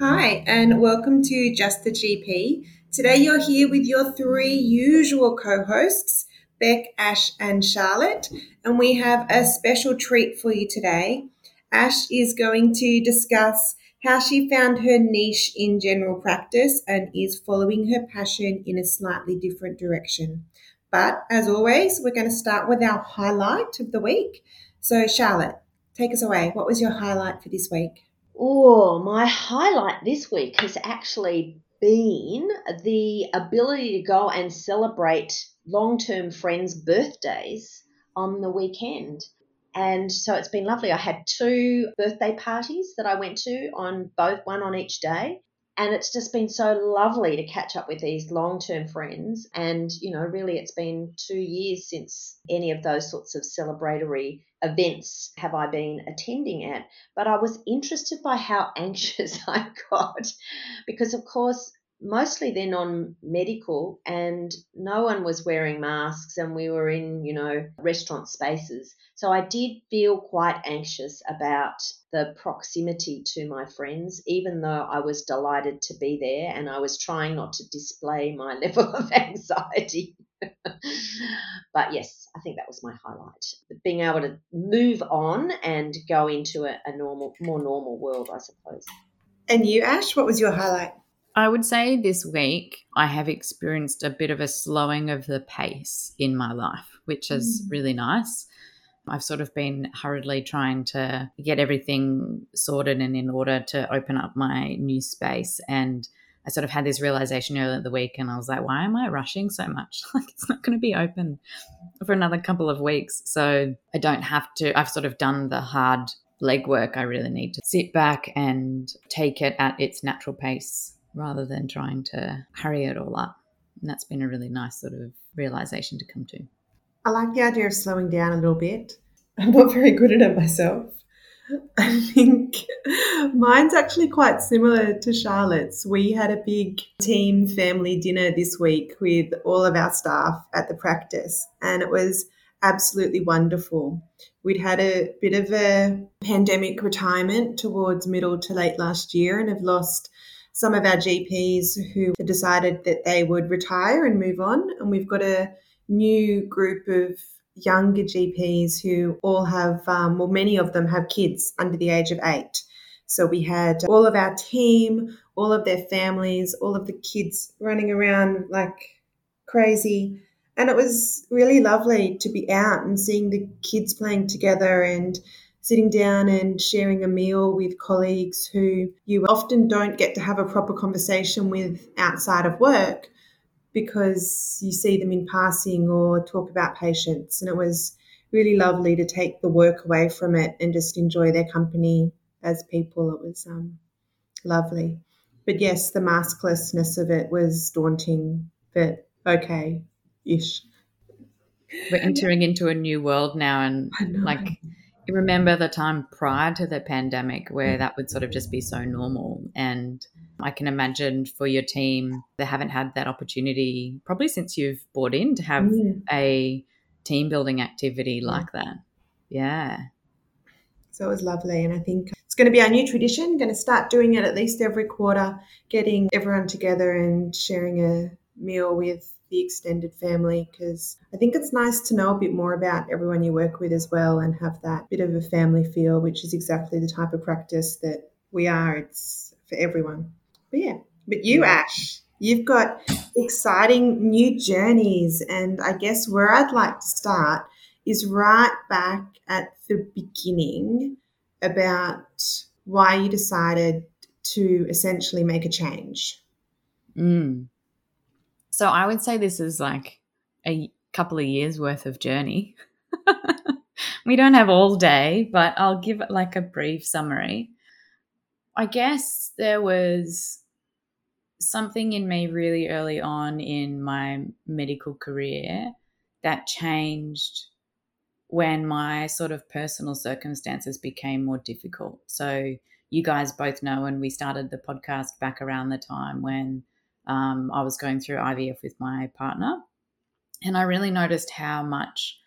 Hi, and welcome to Just the GP. Today you're here with your three usual co-hosts, Bec, Ash, and Charlotte, and we have a special treat for you today. Ash is going to discuss how she found her niche in general practice and is following her passion in a slightly different direction. But as always, we're going to start with our highlight of the week. So Charlotte, take us away. What was your highlight for this week? Oh, my highlight this week has actually been the ability to go and celebrate long-term friends' birthdays on the weekend. And so it's been lovely. I had two birthday parties that I went to, one on each day. And it's just been so lovely to catch up with these long-term friends. And, really it's been 2 years since any of those sorts of celebratory events have I been attending at. But I was interested by how anxious I got because, of course, mostly they're non-medical and no one was wearing masks and we were in, restaurant spaces. So I did feel quite anxious about the proximity to my friends, even though I was delighted to be there and I was trying not to display my level of anxiety. But yes, I think that was my highlight. Being able to move on and go into a more normal world, I suppose. And you, Ash, what was your highlight? I would say this week I have experienced a bit of a slowing of the pace in my life, which is really nice. I've sort of been hurriedly trying to get everything sorted and in order to open up my new space. And I sort of had this realization earlier in the week and I was like, why am I rushing so much? Like, it's not going to be open for another couple of weeks. So I don't have to. I've sort of done the hard legwork. I really need to sit back and take it at its natural pace, rather than trying to hurry it all up. And that's been a really nice sort of realisation to come to. I like the idea of slowing down a little bit. I'm not very good at it myself. I think mine's actually quite similar to Charlotte's. We had a big team family dinner this week with all of our staff at the practice, and it was absolutely wonderful. We'd had a bit of a pandemic retirement towards middle to late last year and have lost some of our GPs who decided that they would retire and move on. And we've got a new group of younger GPs who all have, many of them have kids under the age of 8. So we had all of our team, all of their families, all of the kids running around like crazy. And it was really lovely to be out and seeing the kids playing together and sitting down and sharing a meal with colleagues who you often don't get to have a proper conversation with outside of work because you see them in passing or talk about patients. And it was really lovely to take the work away from it and just enjoy their company as people. It was lovely. But yes, the masklessness of it was daunting, but okay-ish. We're entering into a new world now and like... Remember the time prior to the pandemic where that would sort of just be so normal, and I can imagine for your team they haven't had that opportunity probably since you've bought in to have a team building activity like that. Yeah. So it was lovely, and I think it's going to be our new tradition. I'm going to start doing it at least every quarter, getting everyone together and sharing a meal with the extended family, because I think it's nice to know a bit more about everyone you work with as well and have that bit of a family feel, which is exactly the type of practice that we are. It's for everyone. But yeah, but you, Ash, you've got exciting new journeys, and I guess where I'd like to start is right back at the beginning about why you decided to essentially make a change. So I would say this is like a couple of years worth of journey. We don't have all day, but I'll give it like a brief summary. I guess there was something in me really early on in my medical career that changed when my sort of personal circumstances became more difficult. So you guys both know when we started the podcast back around the time when I was going through IVF with my partner, and I really noticed how much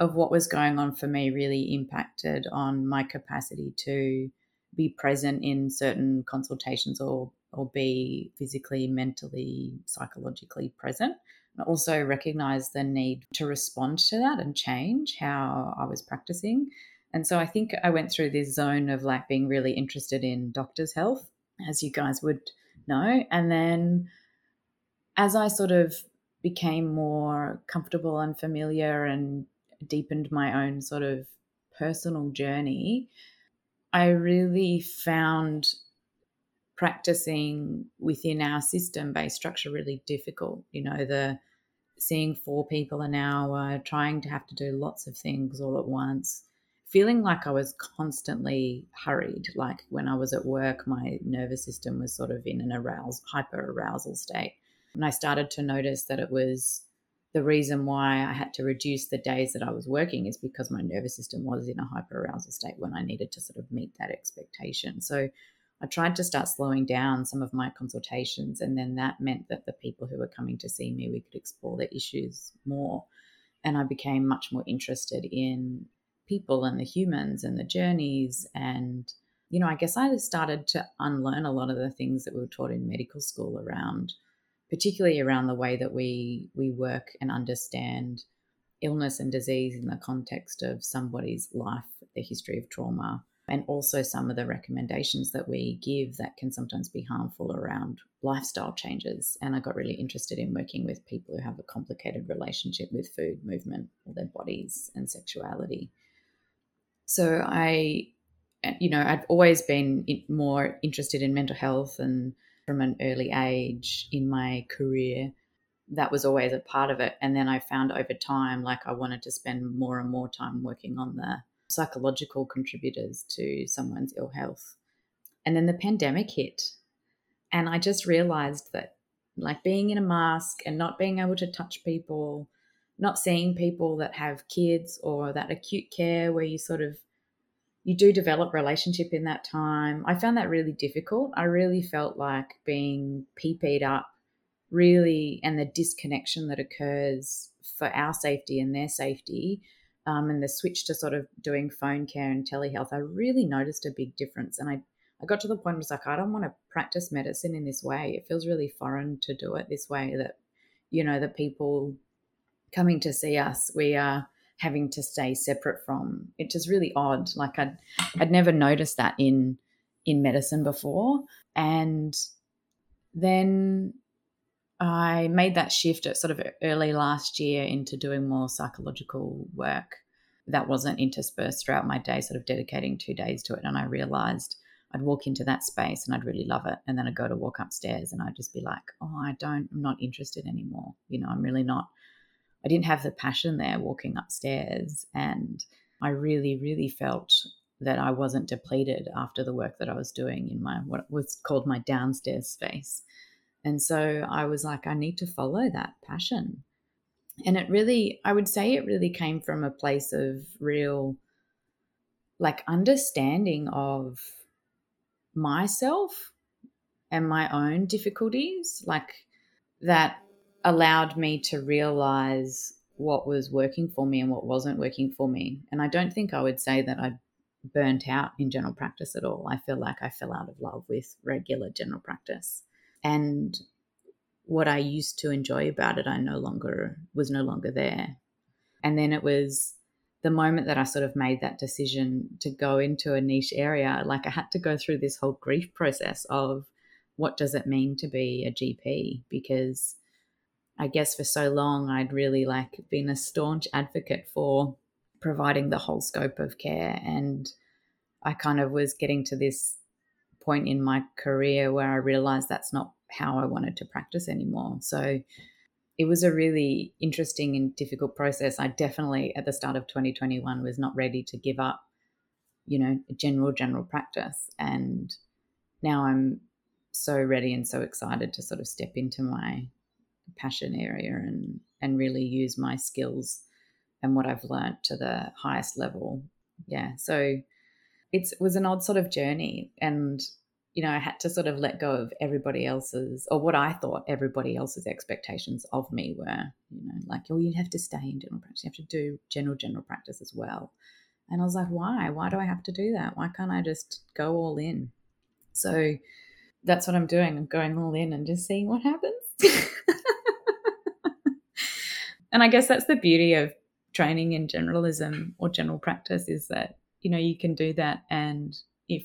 of what was going on for me really impacted on my capacity to be present in certain consultations or be physically, mentally, psychologically present. I also recognised the need to respond to that and change how I was practising. And so I think I went through this zone of like being really interested in doctors' health, as you guys would know. And then as I sort of became more comfortable and familiar and deepened my own sort of personal journey, I really found practicing within our system-based structure really difficult. You know, the seeing 4 people an hour, trying to have to do lots of things all at once, feeling like I was constantly hurried. Like when I was at work, my nervous system was sort of in an hyper-arousal state. And I started to notice that it was the reason why I had to reduce the days that I was working is because my nervous system was in a hyperarousal state when I needed to sort of meet that expectation. So I tried to start slowing down some of my consultations, and then that meant that the people who were coming to see me, we could explore the issues more. And I became much more interested in people and the humans and the journeys. And, you know, I guess I started to unlearn a lot of the things that we were taught in medical school around, particularly around the way that we work and understand illness and disease in the context of somebody's life, the history of trauma, and also some of the recommendations that we give that can sometimes be harmful around lifestyle changes. And I got really interested in working with people who have a complicated relationship with food, movement, or their bodies and sexuality. So I've always been more interested in mental health, and from an early age in my career, that was always a part of it. And then I found over time, like I wanted to spend more and more time working on the psychological contributors to someone's ill health. And then the pandemic hit, and I just realized that like being in a mask and not being able to touch people, not seeing people that have kids or that acute care where you sort of you do develop relationship in that time. I found that really difficult. I really felt like being PP'd up, really, and the disconnection that occurs for our safety and their safety, and the switch to sort of doing phone care and telehealth. I really noticed a big difference. And I got to the point where I was like, I don't want to practice medicine in this way. It feels really foreign to do it this way, that, you know, the people coming to see us, we are having to stay separate from. It's just really odd. Like I'd never noticed that in medicine before. And then I made that shift at sort of early last year into doing more psychological work that wasn't interspersed throughout my day, sort of dedicating 2 days to it. And I realized I'd walk into that space and I'd really love it, and then I'd go to walk upstairs and I'd just be like, oh, I'm not interested anymore. You know, I'm really not. I didn't have the passion there walking upstairs, and I really, really felt that I wasn't depleted after the work that I was doing in my what was called my downstairs space. And so I was like, I need to follow that passion. And it really, I would say it really came from a place of real like understanding of myself and my own difficulties, like that allowed me to realize what was working for me and what wasn't working for me. And I don't think I would say that I burnt out in general practice at all. I feel like I fell out of love with regular general practice. And what I used to enjoy about it, was no longer there. And then it was the moment that I sort of made that decision to go into a niche area, like I had to go through this whole grief process of what does it mean to be a GP? Because I guess for so long I'd really like been a staunch advocate for providing the whole scope of care, and I kind of was getting to this point in my career where I realised that's not how I wanted to practice anymore. So it was a really interesting and difficult process. I definitely at the start of 2021 was not ready to give up, you know, general practice, and now I'm so ready and so excited to sort of step into my passion area and really use my skills and what I've learnt to the highest level. Yeah, so it was an odd sort of journey, and you know I had to sort of let go of everybody else's, or what I thought everybody else's expectations of me were, you know, like, oh, you have to stay in general practice, you have to do general practice as well. And I was like, why? Why do I have to do that? Why can't I just go all in? So that's what I'm doing. I'm going all in and just seeing what happens. And I guess that's the beauty of training in generalism or general practice, is that, you know, you can do that, and if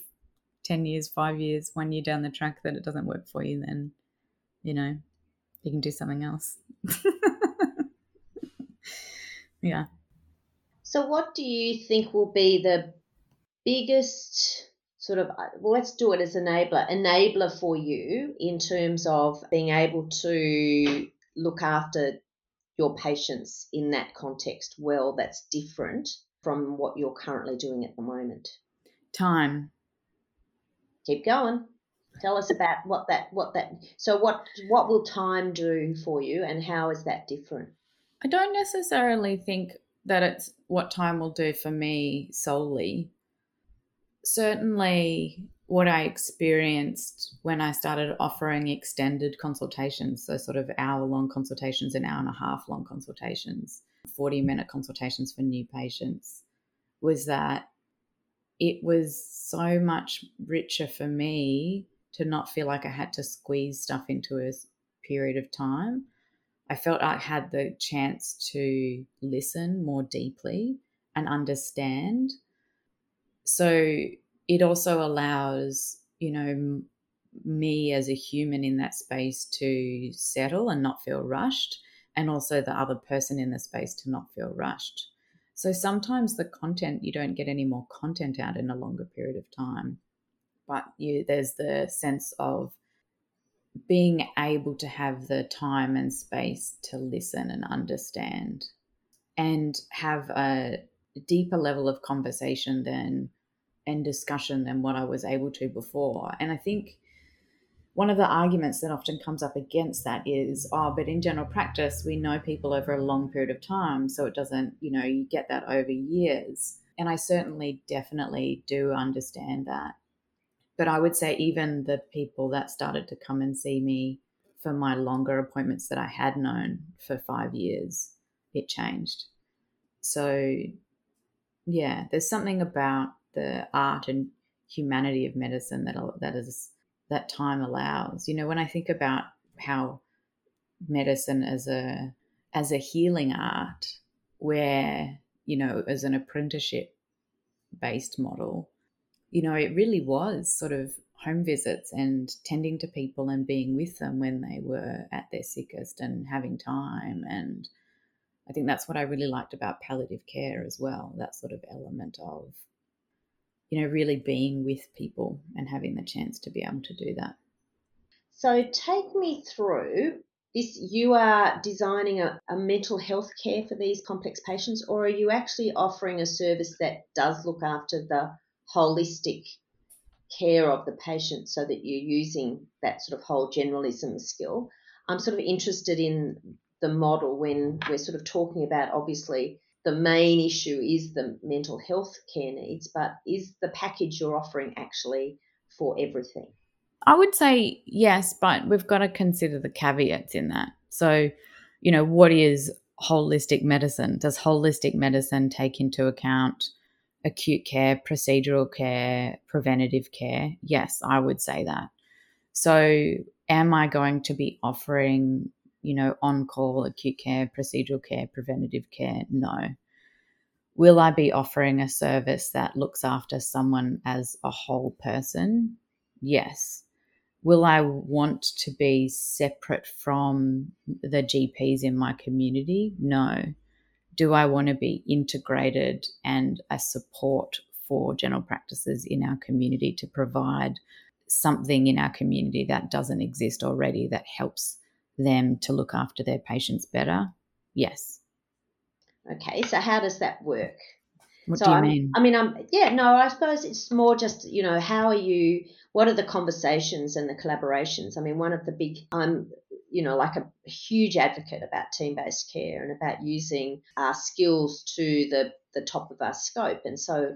10 years, 5 years, 1 year down the track that it doesn't work for you, then, you know, you can do something else. Yeah. So what do you think will be the biggest sort of, well, let's do it as enabler for you in terms of being able to look after your patients in that context? Well, that's different from what you're currently doing at the moment. Time. Keep going. Tell us about what that. So what will time do for you, and how is that different? I don't necessarily think that it's what time will do for me solely. Certainly what I experienced when I started offering extended consultations, so sort of hour-long consultations and hour-and-a-half-long consultations, 40-minute consultations for new patients, was that it was so much richer for me to not feel like I had to squeeze stuff into a period of time. I felt I had the chance to listen more deeply and understand. So it also allows, you know, me as a human in that space to settle and not feel rushed, and also the other person in the space to not feel rushed. So sometimes the content, you don't get any more content out in a longer period of time, but there's the sense of being able to have the time and space to listen and understand and have a deeper level of conversation and discussion than what I was able to before. And I think one of the arguments that often comes up against that is, oh, but in general practice, we know people over a long period of time, so it doesn't, you know, you get that over years. And I certainly definitely do understand that. But I would say even the people that started to come and see me for my longer appointments that I had known for 5 years, it changed. So, yeah, there's something about the art and humanity of medicine that time allows. You know, when I think about how medicine as a healing art, where, you know, as an apprenticeship-based model, you know, it really was sort of home visits and tending to people and being with them when they were at their sickest and having time. And I think that's what I really liked about palliative care as well, that sort of element of, you know, really being with people and having the chance to be able to do that. So take me through this. You are designing a mental health care for these complex patients, or are you actually offering a service that does look after the holistic care of the patient, so that you're using that sort of whole generalism skill? I'm sort of interested in the model when we're sort of talking about, obviously, the main issue is the mental health care needs, but is the package you're offering actually for everything? I would say yes, but we've got to consider the caveats in that. So, you know, what is holistic medicine? Does holistic medicine take into account acute care, procedural care, preventative care? Yes, I would say that. So am I going to be offering, you know, on-call acute care, procedural care, preventative care? No. Will I be offering a service that looks after someone as a whole person? Yes. Will I want to be separate from the GPs in my community? No. Do I want to be integrated and a support for general practices in our community to provide something in our community that doesn't exist already that helps them to look after their patients better? Yes. Okay, so how does that work? What do you mean? I suppose it's more just, you know, how are you, what are the conversations and the collaborations? I mean, one of the big, you know, like a huge advocate about team-based care and about using our skills to the top of our scope. And so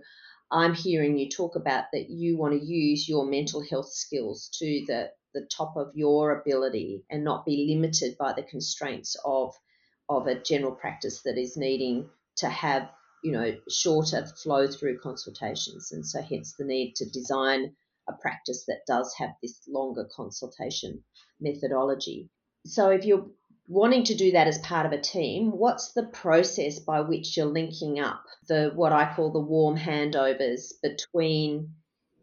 I'm hearing you talk about that you want to use your mental health skills to the top of your ability and not be limited by the constraints of a general practice that is needing to have you know, shorter flow through consultations. And so hence the need to design a practice that does have this longer consultation methodology. So if you're wanting to do that as part of a team, what's the process by which you're linking up the what I call the warm handovers between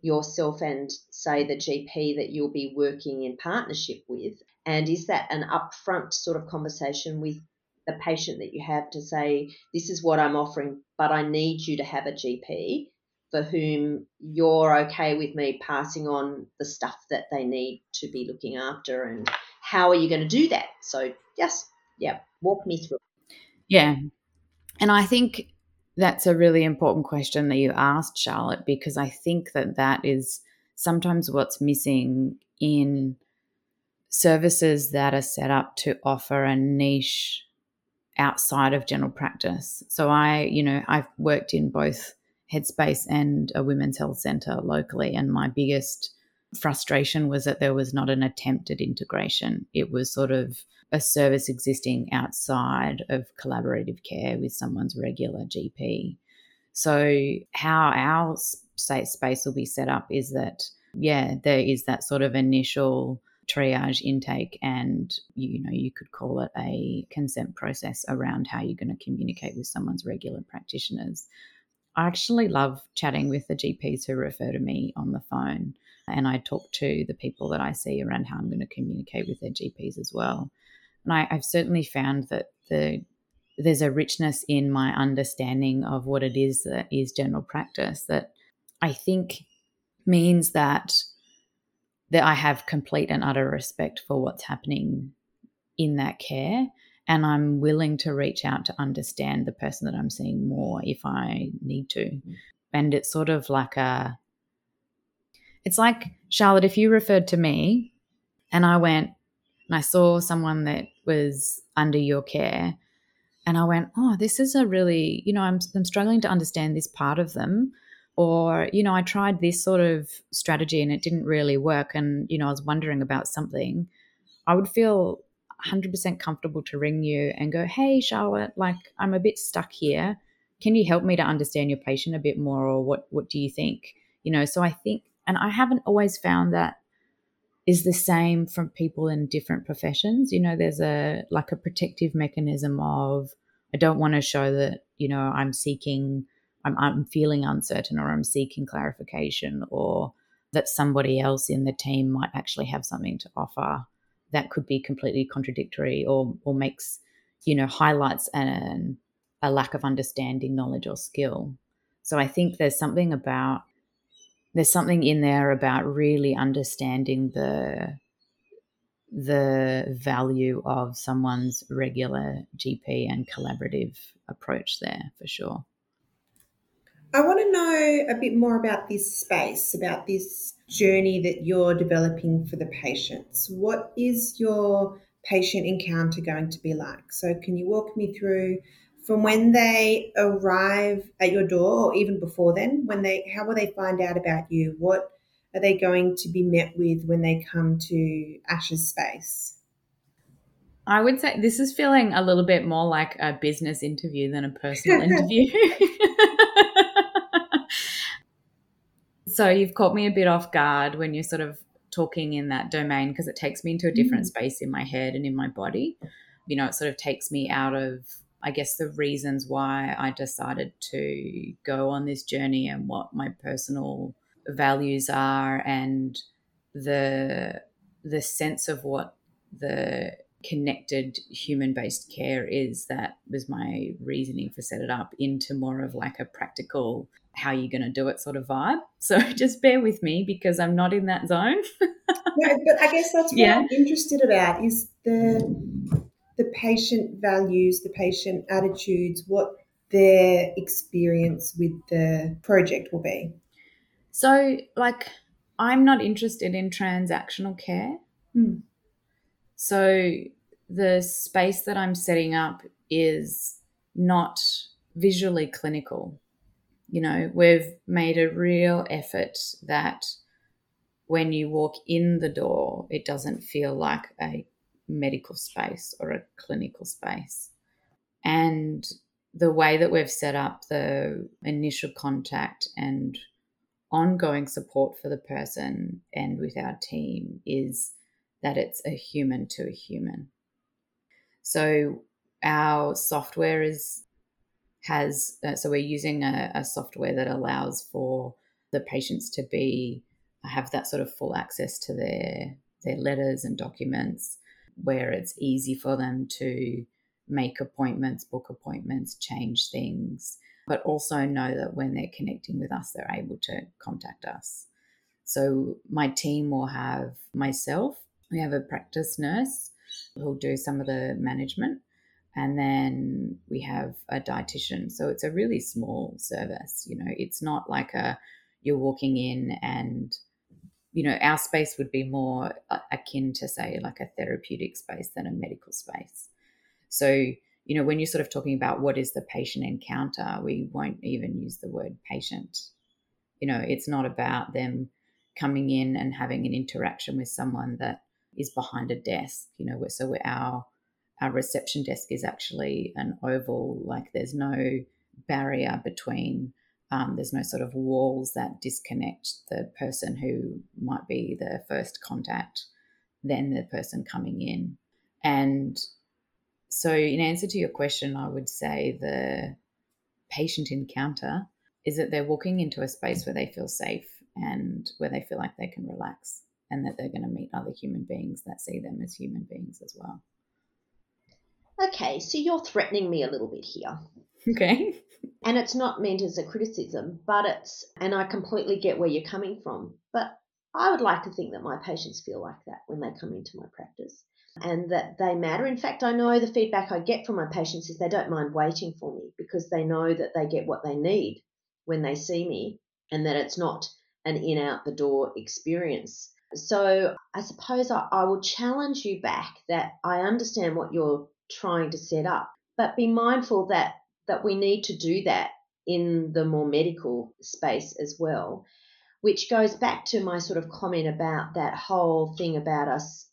yourself and, say, the GP that you'll be working in partnership with? And is that an upfront sort of conversation with the patient that you have to say, this is what I'm offering, but I need you to have a GP for whom you're okay with me passing on the stuff that they need to be looking after, and how are you going to do that? So yes, yeah, walk me through. Yeah, and I think that's a really important question that you asked, Charlotte, because I think that that is sometimes what's missing in services that are set up to offer a niche outside of general practice. So I've worked in both Headspace and a women's health centre locally, and my biggest frustration was that there was not an attempt at integration. It was sort of a service existing outside of collaborative care with someone's regular GP. So how our space will be set up is that, yeah, there is that sort of initial triage intake, and, you know, you could call it a consent process around how you're going to communicate with someone's regular practitioners. I actually love chatting with the GPs who refer to me on the phone, and I talk to the people that I see around how I'm going to communicate with their GPs as well. And I've certainly found that there's a richness in my understanding of what it is that is general practice that I think means that I have complete and utter respect for what's happening in that care. And I'm willing to reach out to understand the person that I'm seeing more if I need to. And it's sort of like it's like, Charlotte, if you referred to me and I went and I saw someone that was under your care and I went, oh, this is a really, you know, I'm struggling to understand this part of them, or, you know, I tried this sort of strategy and it didn't really work, and, you know, I was wondering about something, I would feel 100% comfortable to ring you and go, hey, Charlotte, like, I'm a bit stuck here. Can you help me to understand your patient a bit more, or what do you think? You know, so I think, and I haven't always found that is the same from people in different professions. You know, there's a protective mechanism of, I don't want to show that, you know, I'm feeling uncertain, or I'm seeking clarification, or that somebody else in the team might actually have something to offer that could be completely contradictory or makes, you know, highlights a lack of understanding, knowledge or skill. So I think there's something in there about really understanding the value of someone's regular GP and collaborative approach there for sure. I want to know a bit more about this space, about this journey that you're developing for the patients. What is your patient encounter going to be like? So can you walk me through from when they arrive at your door, or even before then, how will they find out about you? What are they going to be met with when they come to Ash's space? I would say this is feeling a little bit more like a business interview than a personal interview. So you've caught me a bit off guard when you're sort of talking in that domain, because it takes me into a different space in my head and in my body. You know, it sort of takes me out of, I guess, the reasons why I decided to go on this journey and what my personal values are, and the sense of what the connected human-based care is. That was my reasoning for set it up, into more of like a practical how you're going to do it sort of vibe. So just bear with me because I'm not in that zone. No, but I guess that's what I'm interested about is the patient values, the patient attitudes, what their experience with the project will be. So, like, I'm not interested in transactional care. Mm. So the space that I'm setting up is not visually clinical. You know, we've made a real effort that when you walk in the door, it doesn't feel like a medical space or a clinical space. And the way that we've set up the initial contact and ongoing support for the person and with our team is that it's a human to a human. So our software so we're using a software that allows for the patients to have that sort of full access to their letters and documents, where it's easy for them to make appointments, book appointments, change things, but also know that when they're connecting with us, they're able to contact us. So my team will have myself, we have a practice nurse who'll do some of the management, and then we have a dietitian. So it's a really small service. You know, it's not like you're walking in and, you know, our space would be more akin to, say, like a therapeutic space than a medical space. So, you know, when you're sort of talking about what is the patient encounter, we won't even use the word patient. You know, it's not about them coming in and having an interaction with someone that is behind a desk. You know, so our reception desk is actually an oval, like there's no barrier between, there's no sort of walls that disconnect the person who might be the first contact, then the person coming in. And so in answer to your question, I would say the patient encounter is that they're walking into a space where they feel safe and where they feel like they can relax, and that they're going to meet other human beings that see them as human beings as well. Okay, so you're threatening me a little bit here. Okay. And it's not meant as a criticism, but and I completely get where you're coming from, but I would like to think that my patients feel like that when they come into my practice, and that they matter. In fact, I know the feedback I get from my patients is they don't mind waiting for me because they know that they get what they need when they see me, and that it's not an in-out-the-door experience. So I suppose I will challenge you back that I understand what you're trying to set up, but be mindful that we need to do that in the more medical space as well, which goes back to my sort of comment about that whole thing about us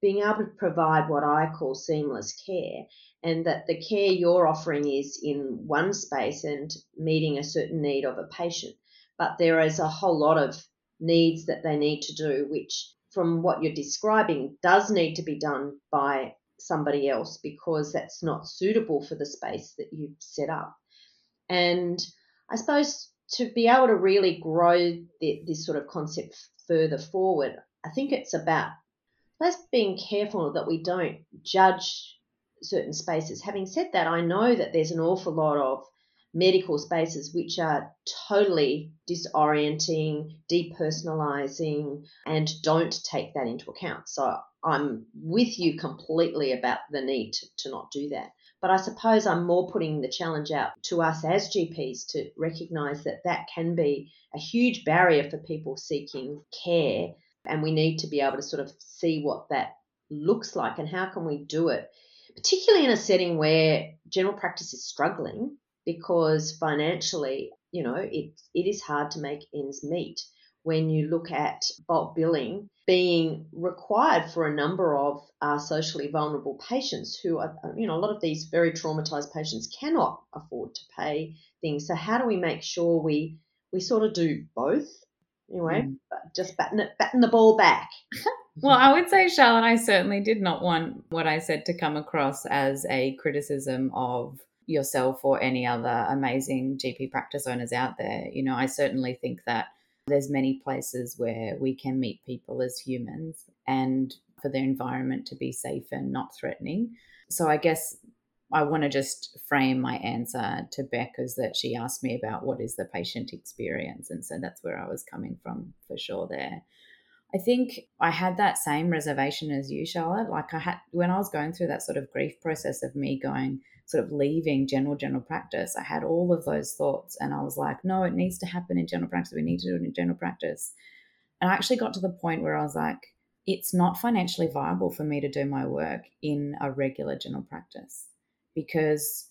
being able to provide what I call seamless care, and that the care you're offering is in one space and meeting a certain need of a patient. But there is a whole lot of needs that they need to do, which from what you're describing does need to be done by somebody else because that's not suitable for the space that you've set up. And I suppose to be able to really grow this sort of concept further forward, I think it's about let's being careful that we don't judge certain spaces. Having said that, I know that there's an awful lot of medical spaces which are totally disorienting, depersonalizing, and don't take that into account. So I'm with you completely about the need to not do that. But I suppose I'm more putting the challenge out to us as GPs to recognize that that can be a huge barrier for people seeking care. And we need to be able to sort of see what that looks like and how can we do it, particularly in a setting where general practice is struggling because financially, you know, it is hard to make ends meet when you look at bulk billing being required for a number of socially vulnerable patients who are, you know, a lot of these very traumatized patients cannot afford to pay things. So how do we make sure we sort of do both? Anyway, just batten the ball back. Well, I would say, Charlotte, I certainly did not want what I said to come across as a criticism of yourself or any other amazing GP practice owners out there. You know, I certainly think that there's many places where we can meet people as humans and for the environment to be safe and not threatening. So I guess I want to just frame my answer to Beck as that she asked me about what is the patient experience. And so that's where I was coming from for sure there. I think I had that same reservation as you, Charlotte. Like I had, when I was going through that sort of grief process of me going, sort of leaving general practice, I had all of those thoughts and I was like, no, it needs to happen in general practice. We need to do it in general practice. And I actually got to the point where I was like, it's not financially viable for me to do my work in a regular general practice, because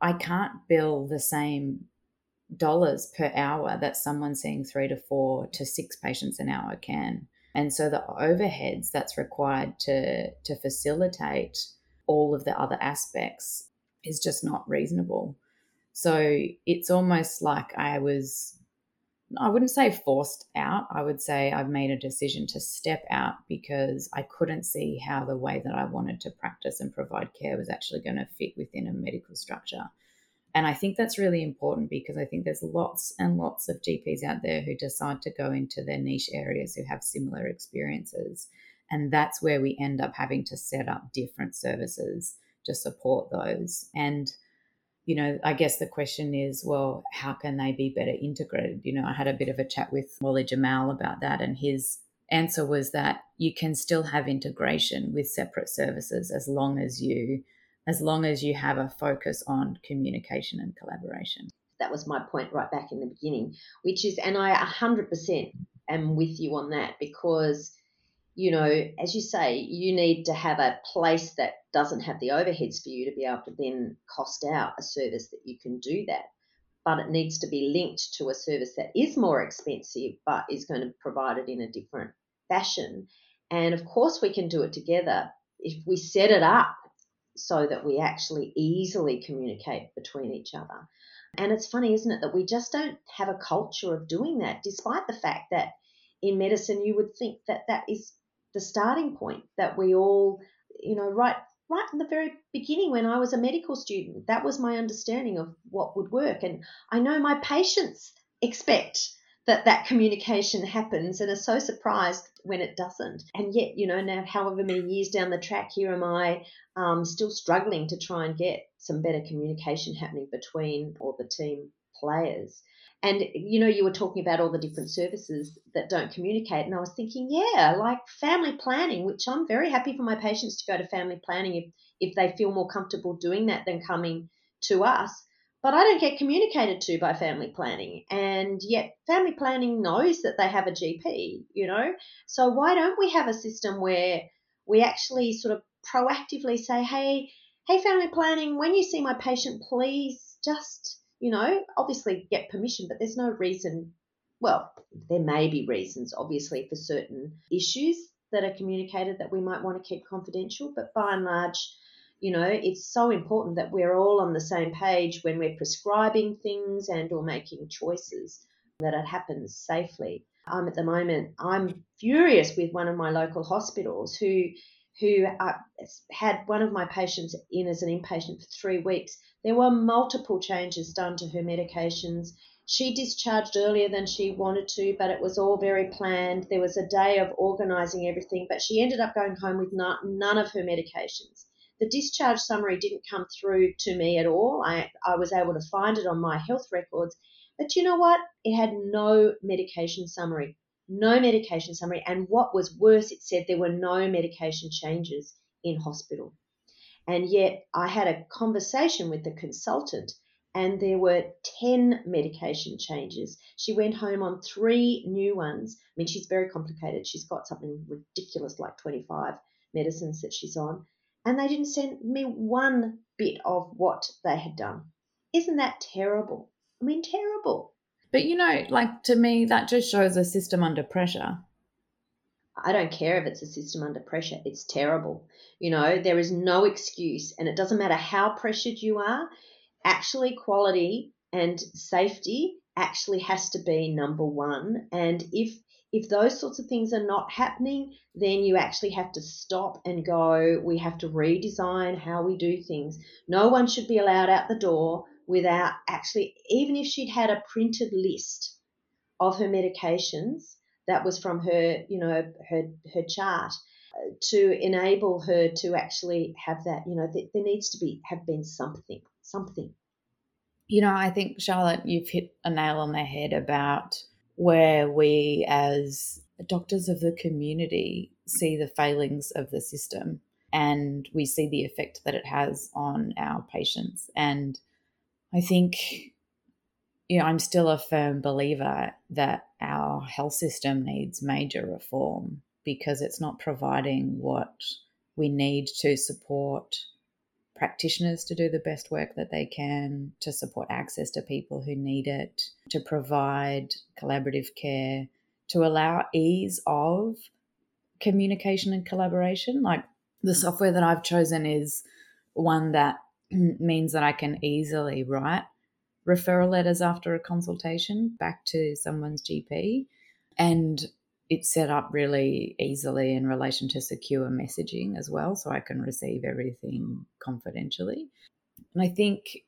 I can't bill the same dollars per hour that someone seeing 3 to 4 to 6 patients an hour can. And so the overheads that's required to facilitate all of the other aspects is just not reasonable. So it's almost like I wouldn't say forced out. I would say I've made a decision to step out because I couldn't see how the way that I wanted to practice and provide care was actually going to fit within a medical structure. And I think that's really important because I think there's lots and lots of GPs out there who decide to go into their niche areas who have similar experiences. And that's where we end up having to set up different services to support those. And you know, I guess the question is, well, how can they be better integrated? You know, I had a bit of a chat with Molly Jamal about that, and his answer was that you can still have integration with separate services as long as you have a focus on communication and collaboration. That was my point right back in the beginning, which is, and I 100% am with you on that, because, you know, as you say, you need to have a place that doesn't have the overheads for you to be able to then cost out a service that you can do that. But it needs to be linked to a service that is more expensive but is going to provide it in a different fashion. And, of course, we can do it together if we set it up so that we actually easily communicate between each other. And it's funny, isn't it, that we just don't have a culture of doing that, despite the fact that in medicine you would think that that is the starting point, that we all, you know, right in the very beginning when I was a medical student, that was my understanding of what would work. And I know my patients expect that communication happens and are so surprised when it doesn't. And yet, you know, now however many years down the track, here am I still struggling to try and get some better communication happening between all the team players. And, you know, you were talking about all the different services that don't communicate. And I was thinking, yeah, like family planning, which I'm very happy for my patients to go to family planning if they feel more comfortable doing that than coming to us. But I don't get communicated to by family planning. And yet family planning knows that they have a GP, you know. So why don't we have a system where we actually sort of proactively say, hey, family planning, when you see my patient, please just... you know, obviously get permission, but there's no reason, well, there may be reasons, obviously, for certain issues that are communicated that we might want to keep confidential. But by and large, you know, it's so important that we're all on the same page when we're prescribing things and or making choices, that it happens safely. At the moment, I'm furious with one of my local hospitals who had one of my patients in as an inpatient for 3 weeks. There were multiple changes done to her medications. She discharged earlier than she wanted to, but it was all very planned. There was a day of organising everything, but she ended up going home with none of her medications. The discharge summary didn't come through to me at all. I was able to find it on my health records. But you know what? It had no medication summary. No medication summary, and what was worse, it said there were no medication changes in hospital. And yet I had a conversation with the consultant and there were 10 medication changes. She went home on 3 new ones. I mean, she's very complicated. She's got something ridiculous like 25 medicines that she's on, and they didn't send me one bit of what they had done. Isn't that terrible? I mean, terrible. But, you know, like, to me, that just shows a system under pressure. I don't care if it's a system under pressure. It's terrible. You know, there is no excuse, and it doesn't matter how pressured you are. Actually, quality and safety actually has to be number one. And if those sorts of things are not happening, then you actually have to stop and go, we have to redesign how we do things. No one should be allowed out the door without actually, even if she'd had a printed list of her medications that was from her, you know, her chart, to enable her to actually have that, you know, there needs to have been something. You know, I think, Charlotte, you've hit a nail on the head about where we as doctors of the community see the failings of the system, and we see the effect that it has on our patients. And I think, you know, I'm still a firm believer that our health system needs major reform because it's not providing what we need to support practitioners to do the best work that they can, to support access to people who need it, to provide collaborative care, to allow ease of communication and collaboration. Like, the software that I've chosen is one that means that I can easily write referral letters after a consultation back to someone's GP, and it's set up really easily in relation to secure messaging as well, so I can receive everything confidentially. And I think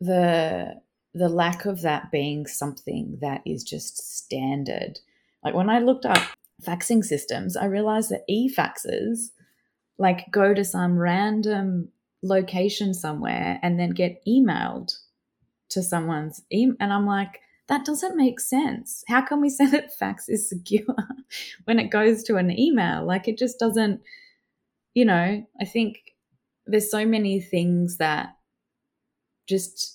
the lack of that being something that is just standard. Like when I looked up faxing systems, I realized that e-faxes like go to some random location somewhere and then get emailed to someone's email. And I'm like, that doesn't make sense. How can we say that fax is secure when it goes to an email? Like it just doesn't, you know, I think there's so many things that just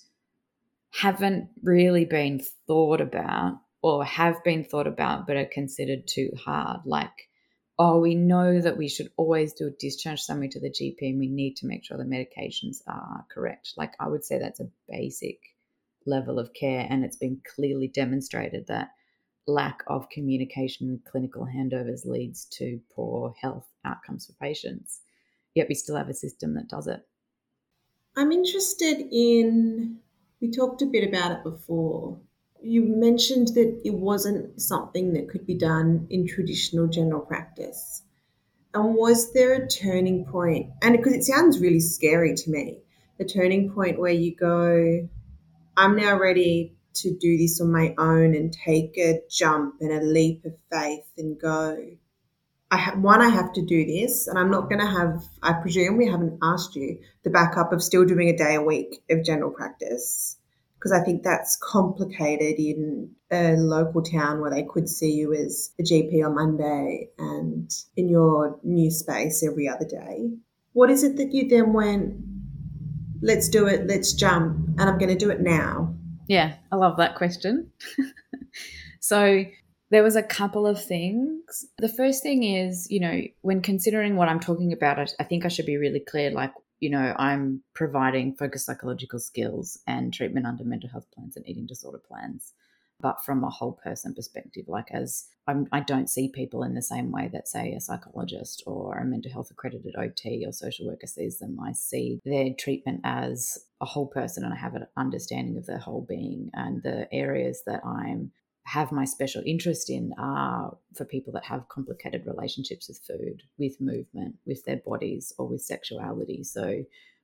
haven't really been thought about or have been thought about but are considered too hard. Like, oh, we know that we should always do a discharge summary to the GP and we need to make sure the medications are correct. Like I would say that's a basic level of care, and it's been clearly demonstrated that lack of communication and clinical handovers leads to poor health outcomes for patients. Yet we still have a system that does it. I'm interested in, we talked a bit about it before. You mentioned that it wasn't something that could be done in traditional general practice. And was there a turning point? And because it sounds really scary to me, the turning point where you go, I'm now ready to do this on my own and take a jump and a leap of faith and go, I have to do this, and I'm not going to have, I presume we haven't asked you, the backup of still doing a day a week of general practice, because I think that's complicated in a local town where they could see you as a GP on Monday and in your new space every other day. What is it that you then went, let's do it, let's jump, and I'm going to do it now? Yeah, I love that question. So there was a couple of things. The first thing is, you know, when considering what I'm talking about, I think I should be really clear, like, you know, I'm providing focused psychological skills and treatment under mental health plans and eating disorder plans, but from a whole person perspective, like as I don't see people in the same way that, say, a psychologist or a mental health accredited OT or social worker sees them. I see their treatment as a whole person, and I have an understanding of their whole being, and the areas that I'm have my special interest in are for people that have complicated relationships with food, with movement, with their bodies, or with sexuality. So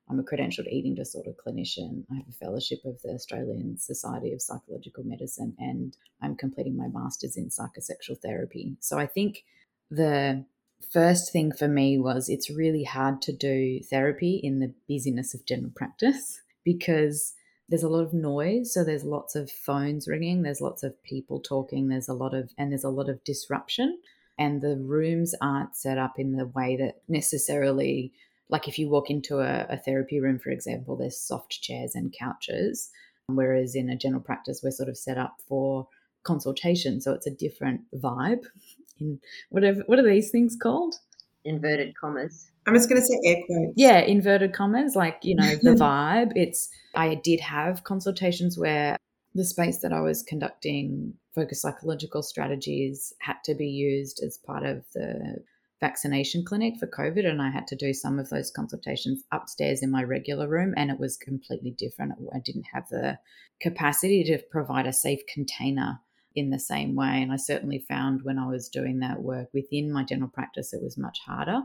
I'm a credentialed eating disorder clinician. I have a fellowship of the Australian Society of Psychological Medicine, and I'm completing my master's in psychosexual therapy. So I think the first thing for me was it's really hard to do therapy in the busyness of general practice because there's a lot of noise, so there's lots of phones ringing, there's lots of people talking, there's a lot of disruption, and the rooms aren't set up in the way that necessarily, like if you walk into a therapy room, for example, there's soft chairs and couches, whereas in a general practice we're sort of set up for consultation, so it's a different vibe. In whatever, what are these things called? Inverted commas. I'm just going to say air quotes. Yeah, inverted commas, like, you know, the vibe. I did have consultations where the space that I was conducting focused psychological strategies had to be used as part of the vaccination clinic for COVID, and I had to do some of those consultations upstairs in my regular room, and it was completely different. I didn't have the capacity to provide a safe container in the same way, and I certainly found when I was doing that work within my general practice it was much harder,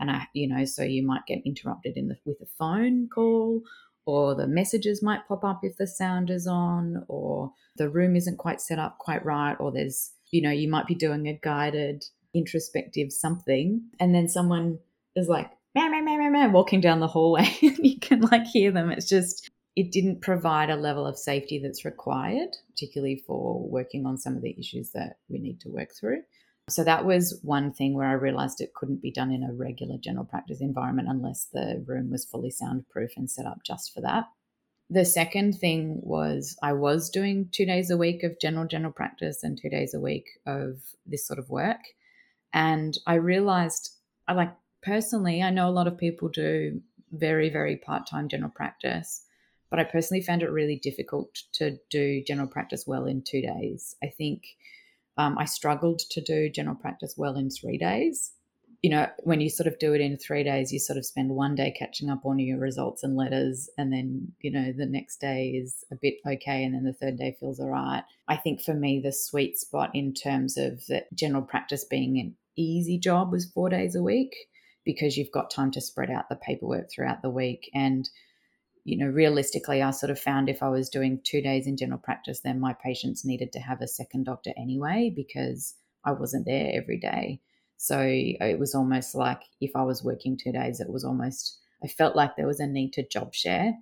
and I, you know, so you might get interrupted with a phone call, or the messages might pop up if the sound is on, or the room isn't quite set up quite right, or there's, you know, you might be doing a guided introspective something and then someone is like meh, meh, meh, meh, meh, walking down the hallway and you can like hear them. It's just, it didn't provide a level of safety that's required, particularly for working on some of the issues that we need to work through. So that was one thing where I realised it couldn't be done in a regular general practice environment unless the room was fully soundproof and set up just for that. The second thing was I was doing 2 days a week of general practice and 2 days a week of this sort of work. And I realised, personally, I know a lot of people do very, very part-time general practice, but I personally found it really difficult to do general practice well in 2 days. I think I struggled to do general practice well in 3 days. you know, when you sort of do it in 3 days, you sort of spend one day catching up on your results and letters, and then, you know, the next day is a bit okay, and then the third day feels all right. I think for me, the sweet spot in terms of the general practice being an easy job was 4 days a week, because you've got time to spread out the paperwork throughout the week. And, you know, realistically, I sort of found if I was doing 2 days in general practice, then my patients needed to have a second doctor anyway, because I wasn't there every day. So it was almost like if I was working 2 days, it was almost, I felt like there was a need to job share,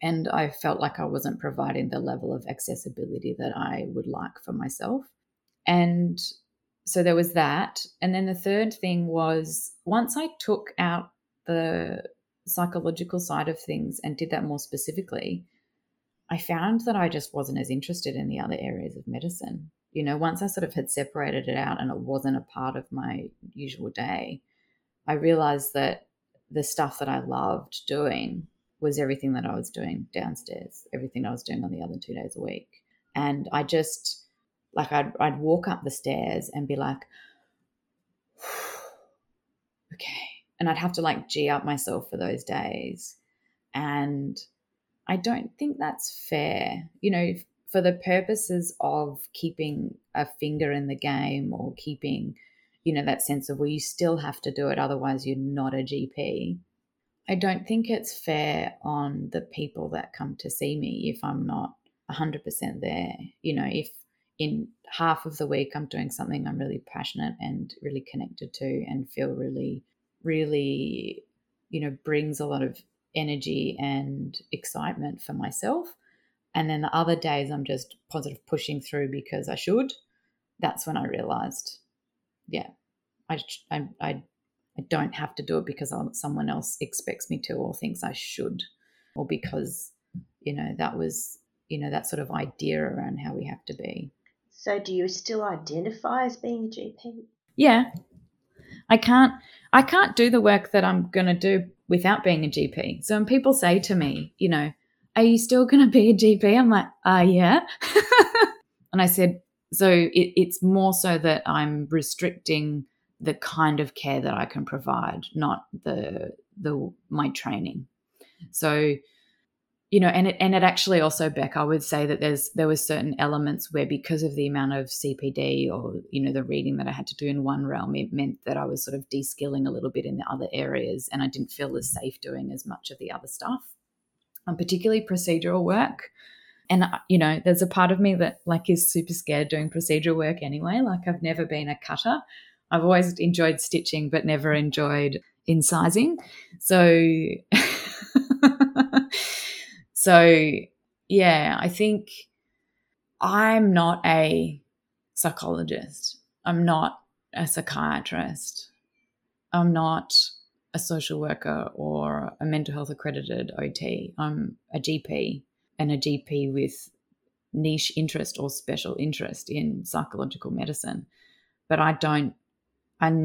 and I felt like I wasn't providing the level of accessibility that I would like for myself. And so there was that. And then the third thing was, once I took out the psychological side of things and did that more specifically, I found that I just wasn't as interested in the other areas of medicine. You know, once I sort of had separated it out and it wasn't a part of my usual day, I realized that the stuff that I loved doing was everything that I was doing downstairs, everything I was doing on the other 2 days a week. And I just, like, I'd walk up the stairs and be like, okay. And I'd have to like G up myself for those days. And I don't think that's fair. You know, for the purposes of keeping a finger in the game, or keeping, you know, that sense of, well, you still have to do it, otherwise you're not a GP. I don't think it's fair on the people that come to see me if I'm not 100% there. You know, if in half of the week I'm doing something I'm really passionate and really connected to and feel really, really, you know, brings a lot of energy and excitement for myself, and then the other days I'm just positive pushing through because I should, that's when I realized, yeah, I don't have to do it because someone else expects me to or thinks I should, or because, you know, that was, you know, that sort of idea around how we have to be. So do you still identify as being a GP? Yeah. I can't do the work that I'm going to do without being a GP. So when people say to me, you know, are you still going to be a GP? I'm like, yeah. And I said, so it's more so that I'm restricting the kind of care that I can provide, not my training. So, you know, and it actually also, Beck, I would say that there were certain elements where, because of the amount of CPD or, you know, the reading that I had to do in one realm, it meant that I was sort of de-skilling a little bit in the other areas, and I didn't feel as safe doing as much of the other stuff, and particularly procedural work. And, you know, there's a part of me that like is super scared doing procedural work anyway. Like, I've never been a cutter. I've always enjoyed stitching but never enjoyed incising. So... So, yeah, I think I'm not a psychologist. I'm not a psychiatrist. I'm not a social worker or a mental health accredited OT. I'm a GP, and a GP with niche interest or special interest in psychological medicine. But I'm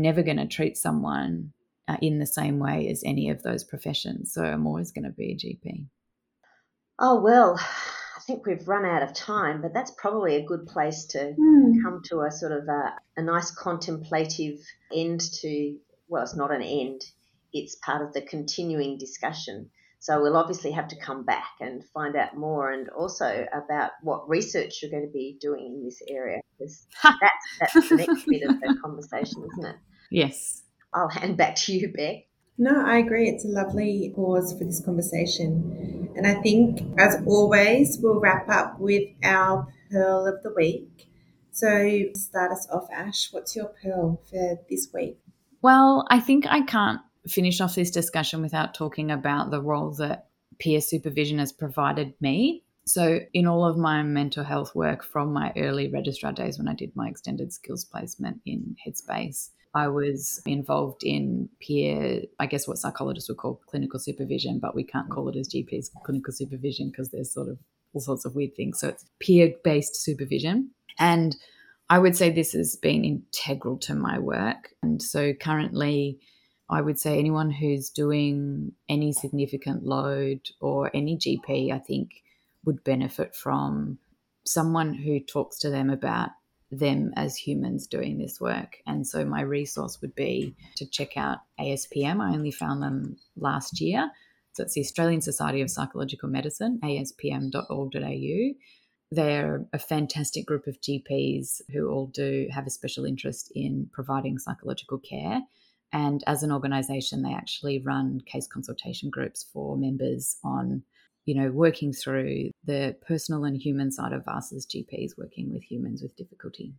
never going to treat someone in the same way as any of those professions. So I'm always going to be a GP. Oh, well, I think we've run out of time, but that's probably a good place to come to a sort of a nice contemplative end to, well, it's not an end, it's part of the continuing discussion. So we'll obviously have to come back and find out more, and also about what research you're going to be doing in this area, because that's the next bit of the conversation, isn't it? Yes. I'll hand back to you, Beck. No, I agree. It's a lovely pause for this conversation. And I think, as always, we'll wrap up with our pearl of the week. So start us off, Ash. What's your pearl for this week? Well, I think I can't finish off this discussion without talking about the role that peer supervision has provided me. So in all of my mental health work from my early registrar days when I did my extended skills placement in Headspace, I was involved in peer, I guess what psychologists would call clinical supervision, but we can't call it as GPs clinical supervision because there's sort of all sorts of weird things. So it's peer-based supervision. And I would say this has been integral to my work. And so currently, I would say anyone who's doing any significant load or any GP, I think, would benefit from someone who talks to them about them as humans doing this work. And so my resource would be to check out ASPM. I only found them last year. So it's the Australian Society of Psychological Medicine, aspm.org.au. They're a fantastic group of GPs who all do have a special interest in providing psychological care. And as an organisation, they actually run case consultation groups for members on, you know, working through the personal and human side of us as GPs working with humans with difficulty.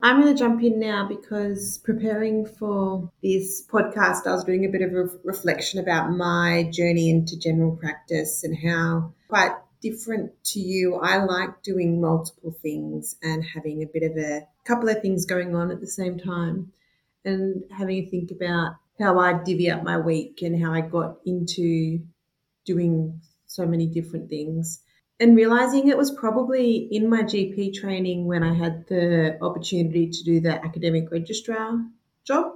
I'm going to jump in now because preparing for this podcast, I was doing a bit of a reflection about my journey into general practice and how quite different to you, I like doing multiple things and having a bit of a couple of things going on at the same time, and having a think about how I divvy up my week and how I got into doing so many different things, and realising it was probably in my GP training when I had the opportunity to do the academic registrar job,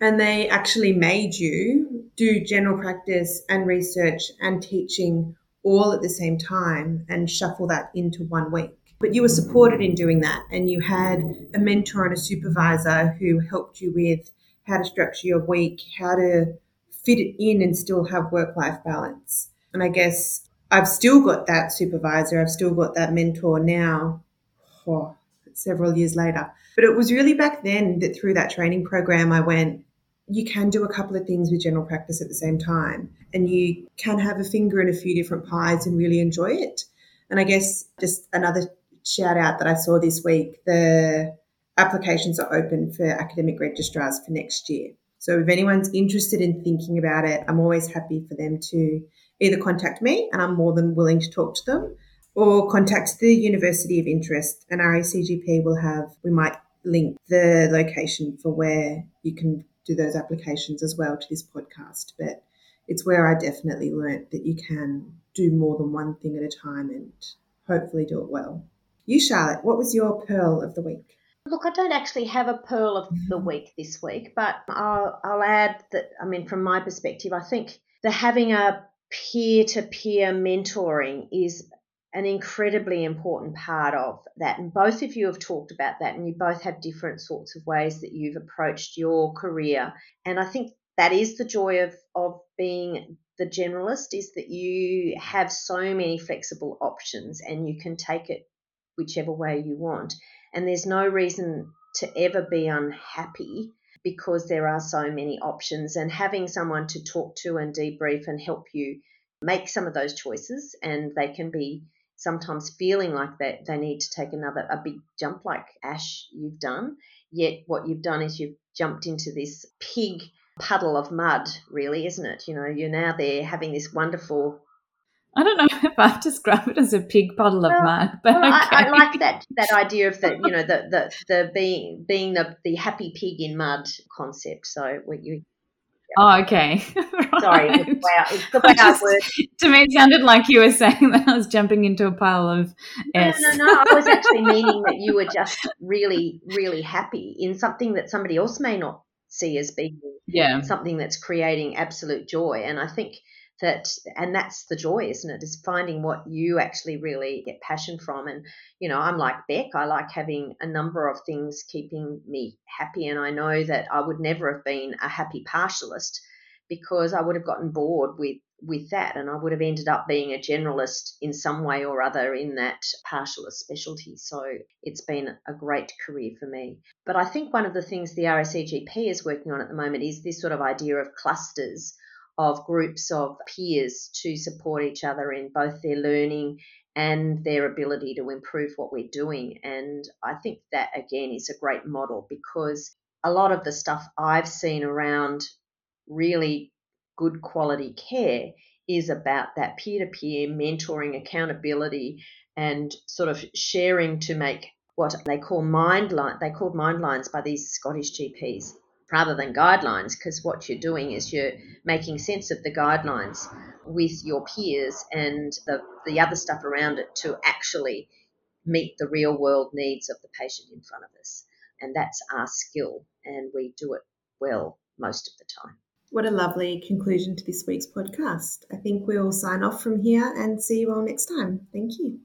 and they actually made you do general practice and research and teaching all at the same time and shuffle that into 1 week. But you were supported in doing that, and you had a mentor and a supervisor who helped you with how to structure your week, how to fit it in and still have work-life balance. And I guess I've still got that supervisor, I've still got that mentor now, several years later. But it was really back then that through that training program I went, you can do a couple of things with general practice at the same time, and you can have a finger in a few different pies and really enjoy it. And I guess just another shout out that I saw this week, the applications are open for academic registrars for next year. So if anyone's interested in thinking about it, I'm always happy for them to either contact me, and I'm more than willing to talk to them, or contact the University of Interest, and RACGP we might link the location for where you can do those applications as well to this podcast. But it's where I definitely learnt that you can do more than one thing at a time and hopefully do it well. You, Charlotte, what was your pearl of the week? Look, I don't actually have a pearl of the week this week, but I'll add that, I mean, from my perspective, I think that having a peer-to-peer mentoring is an incredibly important part of that. And both of you have talked about that, and you both have different sorts of ways that you've approached your career. And I think that is the joy of being the generalist, is that you have so many flexible options and you can take it whichever way you want. And there's no reason to ever be unhappy because there are so many options, and having someone to talk to and debrief and help you make some of those choices. And they can be sometimes feeling like that they need to take a big jump like Ash you've done, yet what you've done is you've jumped into this pig puddle of mud, really, isn't it? You know, you're now there having this wonderful... I don't know if I've described it as a pig puddle of mud, but well, okay. I like that idea of the, you know, the being the happy pig in mud concept. So when you... Oh, okay. Right. Sorry. It's the way I word. To me, it sounded like you were saying that I was jumping into a pile of S. No. I was actually meaning that you were just really, really happy in something that somebody else may not see as being something that's creating absolute joy. And I think that's the joy, isn't it? Is finding what you actually really get passion from. And, you know, I'm like Beck. I like having a number of things keeping me happy. And I know that I would never have been a happy partialist because I would have gotten bored with that. And I would have ended up being a generalist in some way or other in that partialist specialty. So it's been a great career for me. But I think one of the things the RACGP is working on at the moment is this sort of idea of clusters of groups of peers to support each other in both their learning and their ability to improve what we're doing. And I think that, again, is a great model because a lot of the stuff I've seen around really good quality care is about that peer-to-peer mentoring, accountability, and sort of sharing to make what they call mind lines by these Scottish GPs, rather than guidelines, because what you're doing is you're making sense of the guidelines with your peers and the other stuff around it to actually meet the real world needs of the patient in front of us. And that's our skill, and we do it well most of the time. What a lovely conclusion to this week's podcast. I think we'll sign off from here and see you all next time. Thank you.